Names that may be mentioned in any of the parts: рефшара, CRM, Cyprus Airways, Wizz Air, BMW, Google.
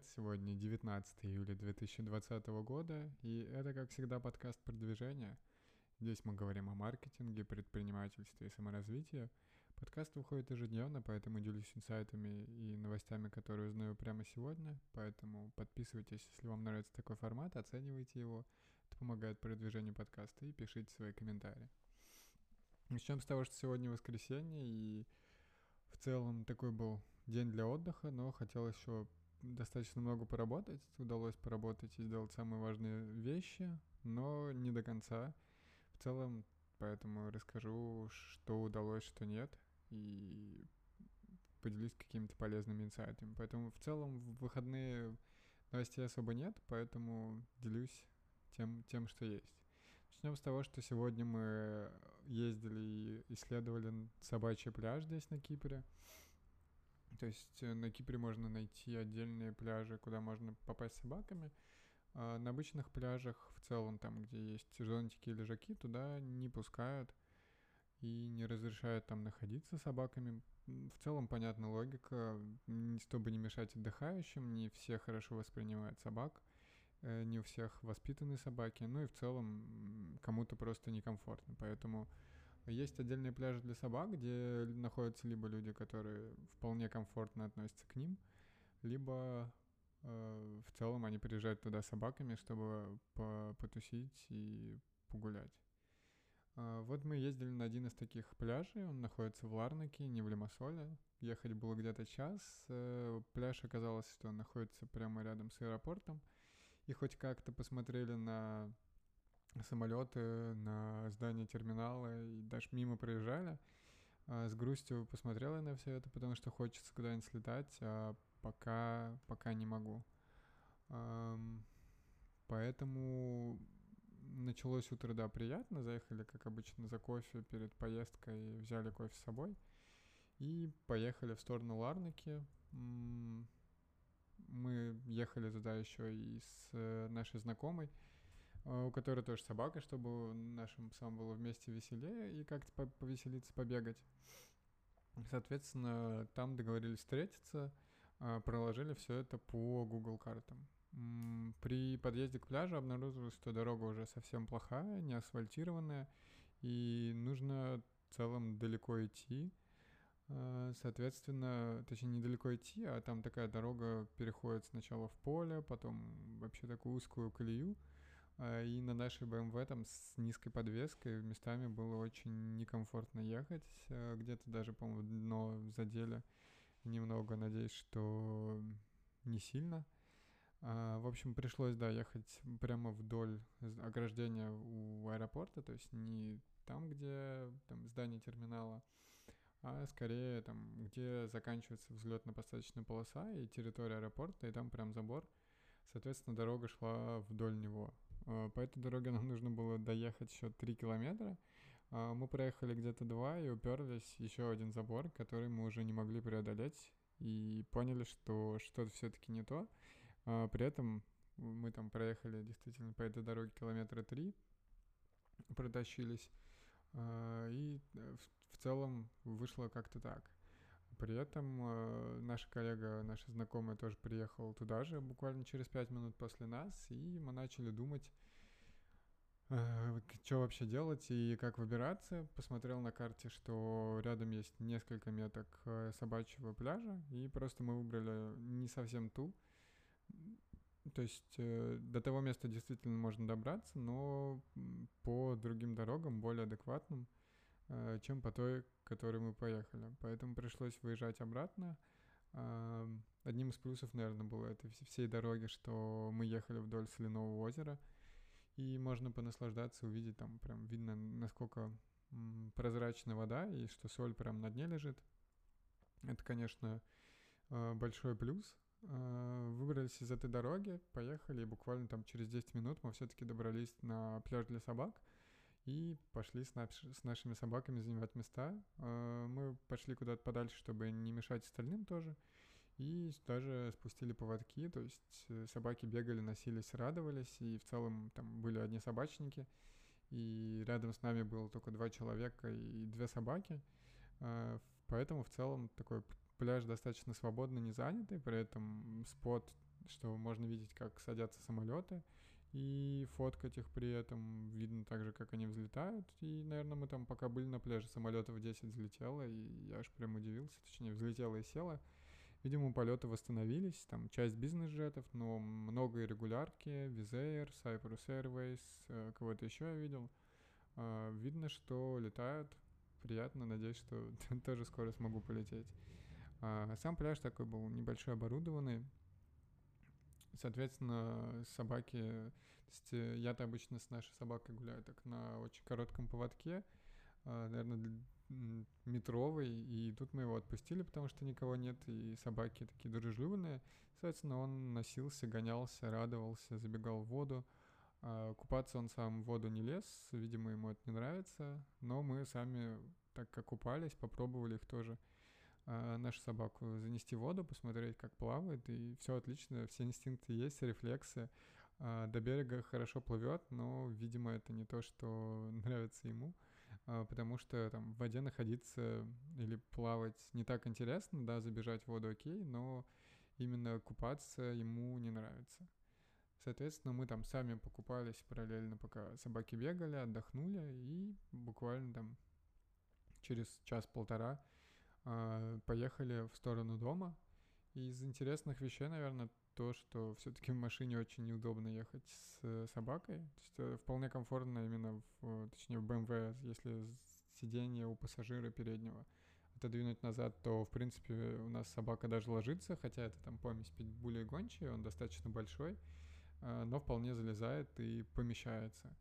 привет! Сегодня 19 июля 2020 года, и это, как всегда, подкаст продвижения. Здесь мы говорим о маркетинге, предпринимательстве и саморазвитии. Подкаст выходит ежедневно, поэтому делюсь инсайтами и новостями, которые узнаю прямо сегодня. Поэтому подписывайтесь, если вам нравится такой формат, оценивайте его. Это помогает продвижению подкаста, и пишите свои комментарии. Начнем с того, что сегодня воскресенье, и в целом такой был день для отдыха, но хотел еще достаточно много поработать. Удалось поработать и сделать самые важные вещи, но не до конца. В целом, поэтому расскажу, что удалось, что нет, и поделюсь какими-то полезными инсайтами. Поэтому в целом в выходные новостей особо нет, поэтому делюсь тем, что есть. Начнем с того, что сегодня мы ездили и исследовали собачий пляж здесь на Кипре. То есть на Кипре можно найти отдельные пляжи, куда можно попасть с собаками. А на обычных пляжах, в целом, там, где есть зонтики и лежаки, туда не пускают и не разрешают там находиться собаками. В целом, понятна логика, чтобы не мешать отдыхающим, не все хорошо воспринимают собак, не у всех воспитанные собаки, ну и в целом кому-то просто некомфортно, поэтому... Есть отдельные пляжи для собак, где находятся либо люди, которые вполне комфортно относятся к ним, либо в целом они приезжают туда с собаками, чтобы потусить и погулять. Вот мы ездили на один из таких пляжей, он находится в Ларнаке, не в Лимассоле. Ехать было где-то час, пляж оказалось, что он находится прямо рядом с аэропортом, и хоть как-то посмотрели на... самолеты, на здание терминала, и даже мимо проезжали. С грустью посмотрела на все это, потому что хочется куда-нибудь слетать, а пока не могу. Поэтому началось утро, да, приятно. Заехали, как обычно, за кофе перед поездкой, взяли кофе с собой и поехали в сторону Ларнаки. Мы ехали туда еще и с нашей знакомой, у которой тоже собака, чтобы нашим псам было вместе веселее и как-то повеселиться, побегать. Соответственно, там договорились встретиться, проложили все это по Google картам. При подъезде к пляжу обнаружилось, что дорога уже совсем плохая, не асфальтированная, и нужно в целом далеко идти. Соответственно, точнее, недалеко идти, а там такая дорога переходит сначала в поле, потом вообще такую узкую колею. И на нашей BMW там с низкой подвеской местами было очень некомфортно ехать. Где-то даже, по-моему, дно задели немного. Надеюсь, что не сильно. В общем, пришлось, да, ехать прямо вдоль ограждения у аэропорта. То есть не там, где там здание терминала, а скорее там, где заканчивается взлетно-посадочная полоса и территория аэропорта, и там прям забор. Соответственно, дорога шла вдоль него. По этой дороге нам нужно было доехать еще 3 километра. Мы проехали где-то 2 и уперлись еще один забор, который мы уже не могли преодолеть. И поняли, что что-то все-таки не то. При этом мы там проехали действительно по этой дороге километра 3, протащились. И в целом вышло как-то так. При этом наша коллега, наша знакомая тоже приехала туда же буквально через 5 минут после нас, и мы начали думать, что вообще делать и как выбираться. Посмотрел на карте, что рядом есть несколько меток собачьего пляжа, и просто мы выбрали не совсем ту. То есть до того места действительно можно добраться, но по другим дорогам, более адекватным, чем по той, к которой мы поехали. Поэтому пришлось выезжать обратно. Одним из плюсов, наверное, было это всей дороги, что мы ехали вдоль соляного озера, и можно понаслаждаться, увидеть там прям видно, насколько прозрачна вода, и что соль прям на дне лежит. Это, конечно, большой плюс. Выбрались из этой дороги, поехали, и буквально там через 10 минут мы все-таки добрались на пляж для собак, и пошли с нашими собаками занимать места. Мы пошли куда-то подальше, чтобы не мешать остальным тоже. И даже спустили поводки, то есть собаки бегали, носились, радовались. И в целом там были одни собачники. И рядом с нами было только 2 человека и 2 собаки. Поэтому в целом такой пляж достаточно свободно не занятый. При этом спот что можно видеть, как садятся самолеты и фоткать их при этом. Видно также, как они взлетают. И, наверное, мы там пока были на пляже, самолетов 10 взлетело, и я аж прям удивился. Точнее, взлетело и село. Видимо, полеты восстановились, там часть бизнес-джетов, но много и регулярки, Wizz Air, Cyprus Airways, кого-то еще я видел. Видно, что летают. Приятно, надеюсь, что тоже скоро смогу полететь. Сам пляж такой был небольшой, оборудованный. Соответственно, собаки... Я-то обычно с нашей собакой гуляю так на очень коротком поводке, наверное, метровый, и тут мы его отпустили, потому что никого нет, и собаки такие дружелюбные. Соответственно, он носился, гонялся, радовался, забегал в воду. Купаться он сам в воду не лез, видимо, ему это не нравится, но мы сами, так как купались, попробовали их тоже, нашу собаку, занести в воду, посмотреть, как плавает, и все отлично, все инстинкты есть, рефлексы. До берега хорошо плывет, но, видимо, это не то, что нравится ему, потому что там в воде находиться или плавать не так интересно, да, забежать в воду окей, но именно купаться ему не нравится. Соответственно, мы там сами покупались параллельно, пока собаки бегали, отдохнули, и буквально там через час-полтора поехали в сторону дома. И из интересных вещей, наверное, то, что все-таки в машине очень неудобно ехать с собакой. То есть вполне комфортно именно, точнее, в BMW, если сиденье у пассажира переднего отодвинуть назад, то, в принципе, у нас собака даже ложится, хотя это там помесь питбуля и гончи, он достаточно большой, но вполне залезает и помещается.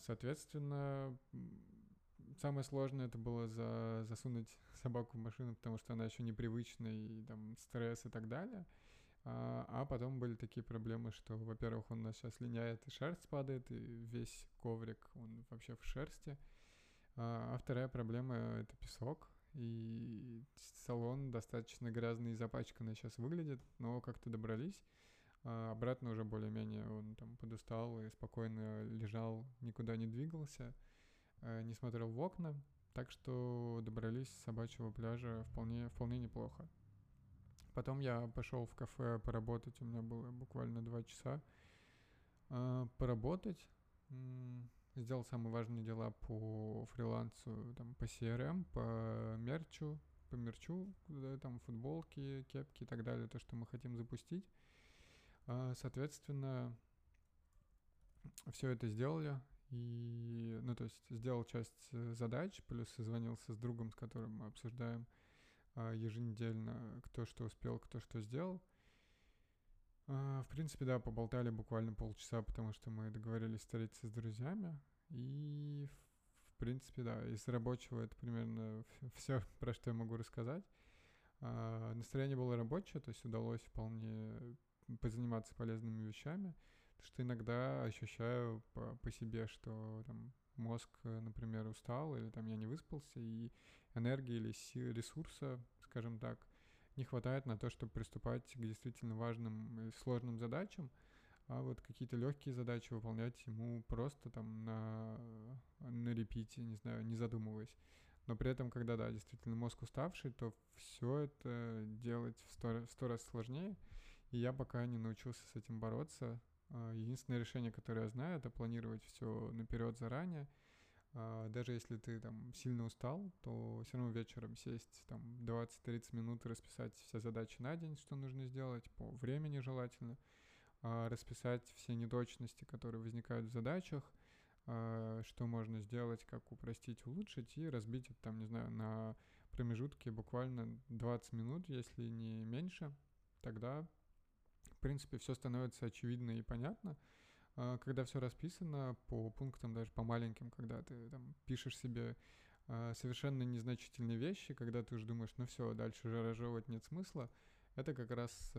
Соответственно, самое сложное это было засунуть собаку в машину, потому что она еще непривычна, и там стресс и так далее. А потом были такие проблемы, что, во-первых, он у нас сейчас линяет, и шерсть падает, и весь коврик, он вообще в шерсти. А вторая проблема — это песок. И салон достаточно грязный и запачканный сейчас выглядит, но как-то добрались. Обратно уже более-менее он там подустал и спокойно лежал, никуда не двигался, не смотрел в окна. Так что добрались с собачьего пляжа вполне неплохо. Потом я пошел в кафе поработать, у меня было буквально 2 часа поработать. Сделал самые важные дела по фрилансу, там, по CRM, по мерчу, там, футболки, кепки и так далее, то, что мы хотим запустить. Соответственно, все это сделали. И, ну, то есть сделал часть задач, плюс созвонился с другом, с которым мы обсуждаем еженедельно, кто что успел, кто что сделал. В принципе, да, поболтали буквально полчаса, потому что мы договорились встретиться с друзьями. И, в принципе, да, из рабочего это примерно все, про что я могу рассказать. Настроение было рабочее, то есть удалось вполне позаниматься полезными вещами. Потому что иногда ощущаю по себе, что там мозг, например, устал, или там я не выспался, и энергии или ресурса, скажем так, не хватает на то, чтобы приступать к действительно важным и сложным задачам, а вот какие-то легкие задачи выполнять ему просто там на репите, не знаю, не задумываясь. Но при этом, когда, да, действительно мозг уставший, то все это делать в сто раз сложнее, и я пока не научился с этим бороться. Единственное решение, которое я знаю, это планировать все наперед заранее. Даже если ты там сильно устал, то все равно вечером сесть там 20-30 минут, расписать все задачи на день, что нужно сделать, по времени желательно, расписать все неточности, которые возникают в задачах, что можно сделать, как упростить, улучшить, и разбить это там, не знаю, на промежутки буквально 20 минут, если не меньше, тогда, в принципе, все становится очевидно и понятно. Когда все расписано по пунктам, даже по маленьким, когда ты там пишешь себе совершенно незначительные вещи, когда ты уже думаешь, ну все, дальше уже разжевывать нет смысла, это как раз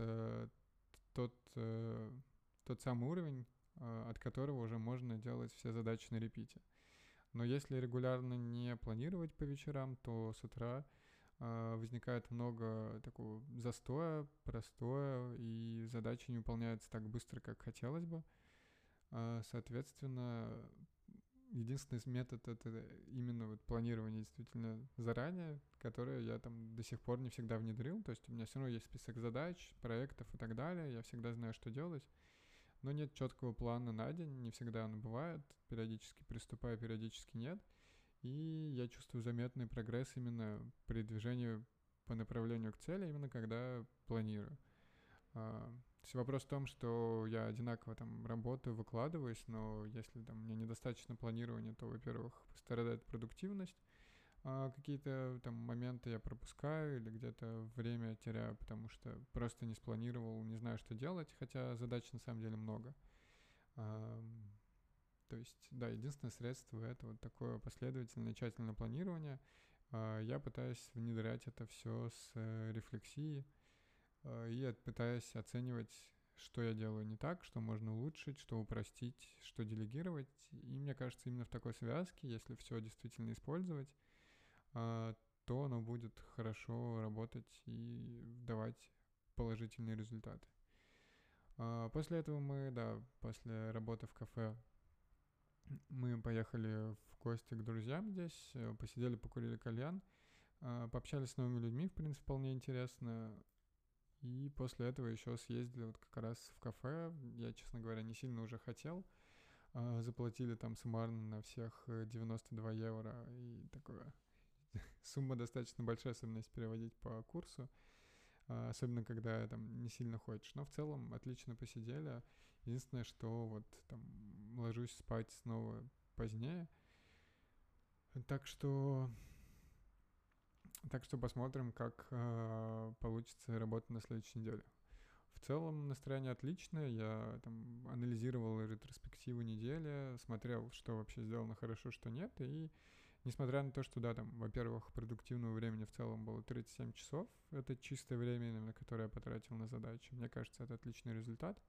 тот самый уровень, от которого уже можно делать все задачи на репите. Но если регулярно не планировать по вечерам, то с утра возникает много такого застоя, простоя, и задачи не выполняются так быстро, как хотелось бы. Соответственно, единственный метод — это именно вот планирование действительно заранее, которое я там до сих пор не всегда внедрил. То есть у меня все равно есть список задач, проектов и так далее, я всегда знаю, что делать, но нет четкого плана на день, не всегда он бывает, периодически приступаю, периодически нет. И я чувствую заметный прогресс именно при движении по направлению к цели, именно когда планирую. Вопрос в том, что я одинаково там работаю, выкладываюсь, но если там мне недостаточно планирования, то, во-первых, страдает продуктивность, какие-то там моменты я пропускаю или где-то время теряю, потому что просто не спланировал, не знаю, что делать, хотя задач на самом деле много. То есть, да, единственное средство — это вот такое последовательное, тщательное планирование. Я пытаюсь внедрять это все с рефлексией и пытаюсь оценивать, что я делаю не так, что можно улучшить, что упростить, что делегировать. И мне кажется, именно в такой связке, если все действительно использовать, то оно будет хорошо работать и давать положительные результаты. После этого мы, да, после работы в кафе, мы поехали в гости к друзьям здесь, посидели, покурили кальян, пообщались с новыми людьми, в принципе, вполне интересно. И после этого еще съездили вот как раз в кафе. Я, честно говоря, не сильно уже хотел. Заплатили там суммарно на всех 92 евро. И такая сумма достаточно большая, особенно если переводить по курсу. Особенно, когда там не сильно хочешь. Но в целом отлично посидели. Единственное, что вот там ложусь спать снова позднее. Так что посмотрим, как получится работать на следующей неделе. В целом настроение отличное. Я там анализировал ретроспективу недели, смотрел, что вообще сделано хорошо, что нет. И несмотря на то, что, да, там, во-первых, продуктивного времени в целом было 37 часов, это чистое время, именно которое я потратил на задачи. Мне кажется, это отличный результат.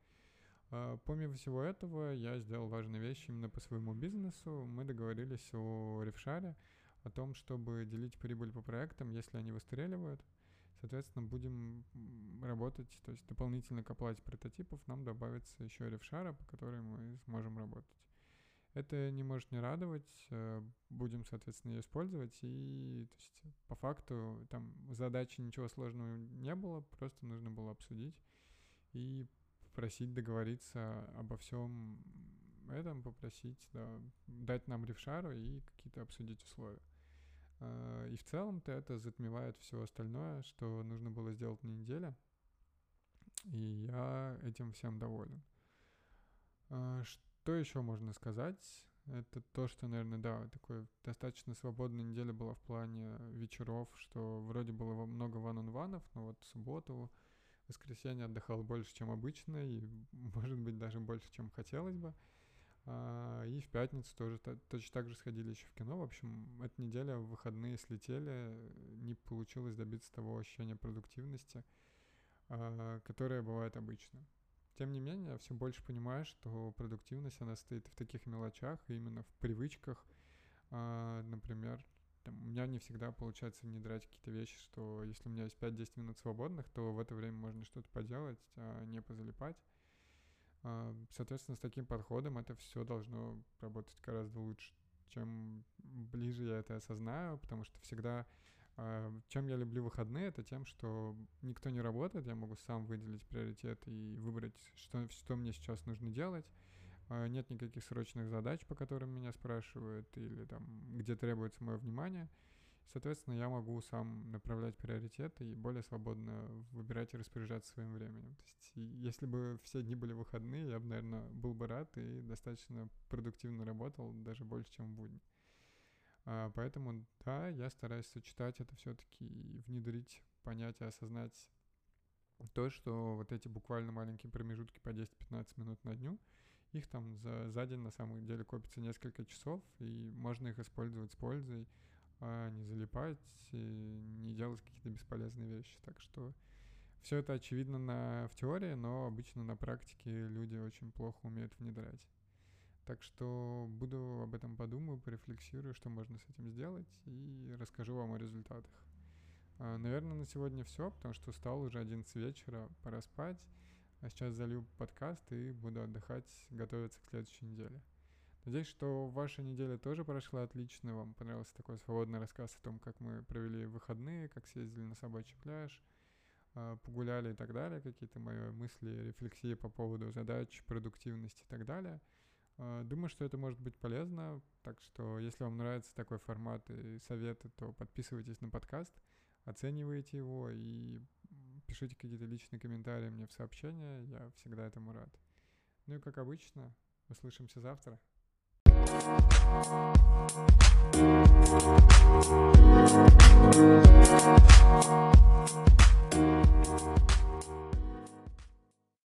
Помимо всего этого, я сделал важные вещи именно по своему бизнесу. Мы договорились о рефшаре, о том, чтобы делить прибыль по проектам, если они выстреливают. Соответственно, будем работать, то есть дополнительно к оплате прототипов нам добавится еще рефшара, по которой мы сможем работать. Это не может не радовать, будем, соответственно, ее использовать. И то есть, по факту там задачи ничего сложного не было, просто нужно было обсудить и попросить договориться обо всем этом, попросить, да, дать нам рефшару и какие-то обсудить условия. И в целом-то это затмевает все остальное, что нужно было сделать на неделе, и я этим всем доволен. Что еще можно сказать? Это то, что, наверное, да, такой достаточно свободная неделя была в плане вечеров, что вроде было много ван-он-ванов, но вот в субботу, воскресенье отдыхал больше, чем обычно, и, может быть, даже больше, чем хотелось бы. И в пятницу тоже точно так же сходили еще в кино. В общем, эта неделя, в выходные слетели, не получилось добиться того ощущения продуктивности, которое бывает обычно. Тем не менее, все больше понимаю, что продуктивность, она стоит в таких мелочах, именно в привычках. Например, там, у меня не всегда получается внедрять какие-то вещи, что если у меня есть 5-10 минут свободных, то в это время можно что-то поделать, а не позалипать. Соответственно, с таким подходом это все должно работать гораздо лучше. Чем ближе я это осознаю, потому что всегда... Чем я люблю выходные, это тем, что никто не работает, я могу сам выделить приоритет и выбрать, что мне сейчас нужно делать. Нет никаких срочных задач, по которым меня спрашивают, или там, где требуется мое внимание. Соответственно, я могу сам направлять приоритеты и более свободно выбирать и распоряжаться своим временем. То есть, если бы все дни были выходные, я бы, наверное, был бы рад и достаточно продуктивно работал, даже больше, чем в будни. Поэтому, да, я стараюсь сочетать это все-таки и внедрить, понять и осознать то, что вот эти буквально маленькие промежутки по 10-15 минут на дню, их там за день на самом деле копится несколько часов, и можно их использовать с пользой, а не залипать, и не делать какие-то бесполезные вещи. Так что все это очевидно в теории, но обычно на практике люди очень плохо умеют внедрять. Так что буду об этом подумаю, порефлексирую, что можно с этим сделать, и расскажу вам о результатах. Наверное, на сегодня все, потому что стало уже 11 вечера, пора спать. А сейчас залью подкаст и буду отдыхать, готовиться к следующей неделе. Надеюсь, что ваша неделя тоже прошла отлично. Вам понравился такой свободный рассказ о том, как мы провели выходные, как съездили на собачий пляж, погуляли и так далее. Какие-то мои мысли, рефлексии по поводу задач, продуктивности и так далее. Думаю, что это может быть полезно, так что если вам нравится такой формат и советы, то подписывайтесь на подкаст, оценивайте его и пишите какие-то личные комментарии мне в сообщения, я всегда этому рад. Ну и как обычно, услышимся завтра.